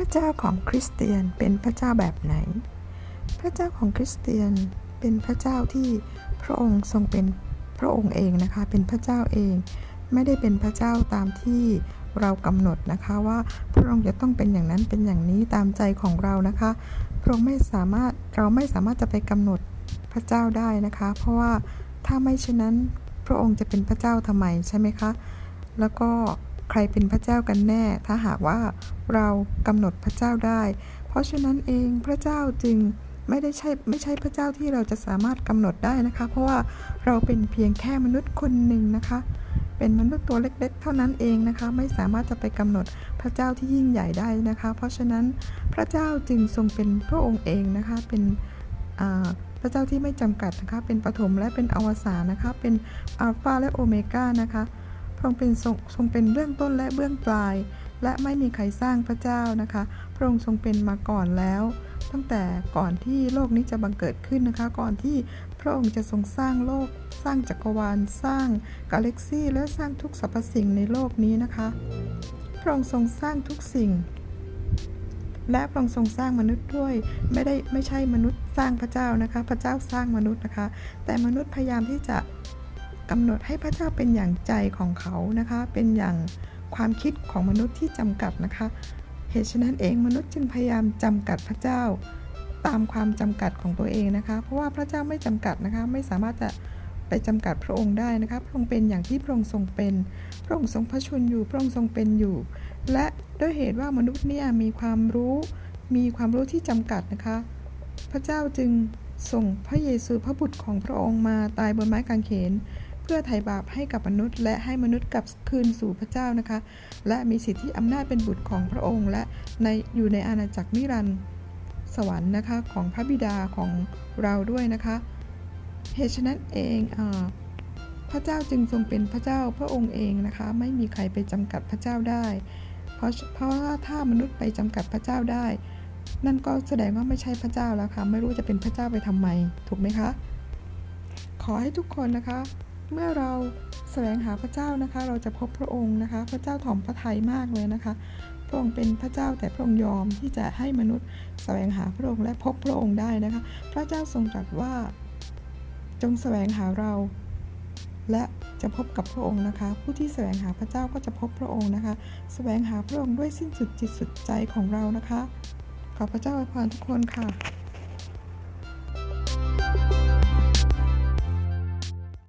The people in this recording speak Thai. ระเจ้าของคริสเตียนเป็นพระเจ้าแบบไหนพระเจ้าของคริสเตียนเป็นพระเจ้าที่พระองค์ทรงเป็นพระองค์เองนะคะเป็นพระเจ้าเองไม่ได้เป็นพระเจ้าตามที่เรากำหนดนะคะว่าพระองค์จะต้องเป็นอย่างนั้นเป็นอย่างนี้ตามใจของเรานะคะพระองค์เราไม่สามารถจะไปกำหนดพระเจ้าได้นะคะเพราะว่าถ้าไม่เช่นนั้นพระองค์จะเป็นพระเจ้าทำไมใช่ไหมคะแล้วก็ใครเป็นพระเจ้ากันแน่ถ้าหากว่าเรากำหนดพระเจ้าได้เพราะฉะนั้นเองพระเจ้าจึงไม่ใช่พระเจ้าที่เราจะสามารถกำหนดได้นะคะเพราะว่าเราเป็นเพียงแค่มนุษย์คนหนึ่งนะคะเป็นมนุษย์ตัวเล็กๆเท่านั้นเองนะคะไม่สามารถจะไปกำหนดพระเจ้าที่ยิ่งใหญ่ได้นะคะเพราะฉะนั้นพระเจ้าจึงทรงเป็นพระองค์เองนะคะเป็นพระเจ้าที่ไม่จำกัดนะคะเป็นปฐมและเป็นอวสานนะคะเป็นอัลฟาและโอเมก้านะคะพระองค์เป็นทรงเป็นเบื้องต้นและเบื้องปลายและไม่มีใครสร้างพระเจ้านะคะพระองค์ทรงเป็นมาก่อนแล้วตั้งแต่ก่อนที่โลกนี้จะบังเกิดขึ้นนะคะก่อนที่พระองค์จะทรงสร้างโลกสร้างจักรวาลสร้างกาแล็กซี่และสร้างทุกสรรพสิ่งในโลกนี้นะคะพระองค์ทรงสร้างทุกสิ่งและพระองค์ทรงสร้างมนุษย์ด้วยไม่ใช่มนุษย์สร้างพระเจ้านะคะพระเจ้าสร้างมนุษย์นะคะแต่มนุษย์พยายามที่จะกำหนดให้พระเจ้าเป็นอย่างใจของเขานะคะเป็นอย่างความคิดของมนุษย์ที่จำกัดนะคะเหตุฉะนั้นเองมนุษย์จึงพยายามจำกัดพระเจ้าตามความจำกัดของตัวเองนะคะเพราะว่าพระเจ้าไม่จำกัดนะคะไม่สามารถจะไปจำกัดพระองค์ได้นะคะพระองค์เป็นอย่างที่พระองค์ทรงเป็นพระองค์ทรงพระชนอยู่พระองค์ทรงเป็นอยู่และด้วยเหตุว่ามนุษย์เนี่ยมีความรู้ที่จำกัดนะคะพระเจ้าจึงส่งพระเยซูพระบุตรของพระองค์มาตายบนไม้กางเขนเพื่อไถ่บาปให้กับมนุษย์และให้มนุษย์กลับคืนสู่พระเจ้านะคะและมีสิทธิอำนาจเป็นบุตรของพระองค์และอยู่ในอาณาจักรนิรันดร์สวรรค์นะคะของพระบิดาของเราด้วยนะคะเหตุฉะนั้นเองพระเจ้าจึงทรงเป็นพระเจ้าพระองค์เองนะคะไม่มีใครไปจำกัดพระเจ้าได้เพราะถ้ามนุษย์ไปจำกัดพระเจ้าได้นั่นก็แสดงว่าไม่ใช่พระเจ้าแล้วค่ะไม่รู้จะเป็นพระเจ้าไปทำไมถูกไหมคะขอให้ทุกคนนะคะเมื่อเราแสวงหาพระเจ้านะคะเราจะพบพระองค์นะคะพระเจ้าถ่อมพระทัยมากเลยนะคะพระองค์เป็นพระเจ้าแต่พระองค์ยอมที่จะให้มนุษย์แสวงหาพระองค์และพบพระองค์ได้นะคะพระเจ้าทรงตรัสว่าจงแสวงหาเราและจะพบกับพระองค์นะคะผู้ที่แสวงหาพระเจ้าก็จะพบพระองค์นะคะแสวงหาพระองค์ด้วยสิ้นสุดจิตสุดใจของเรานะคะขอพระเจ้าอวยพรทุกคนค่ะ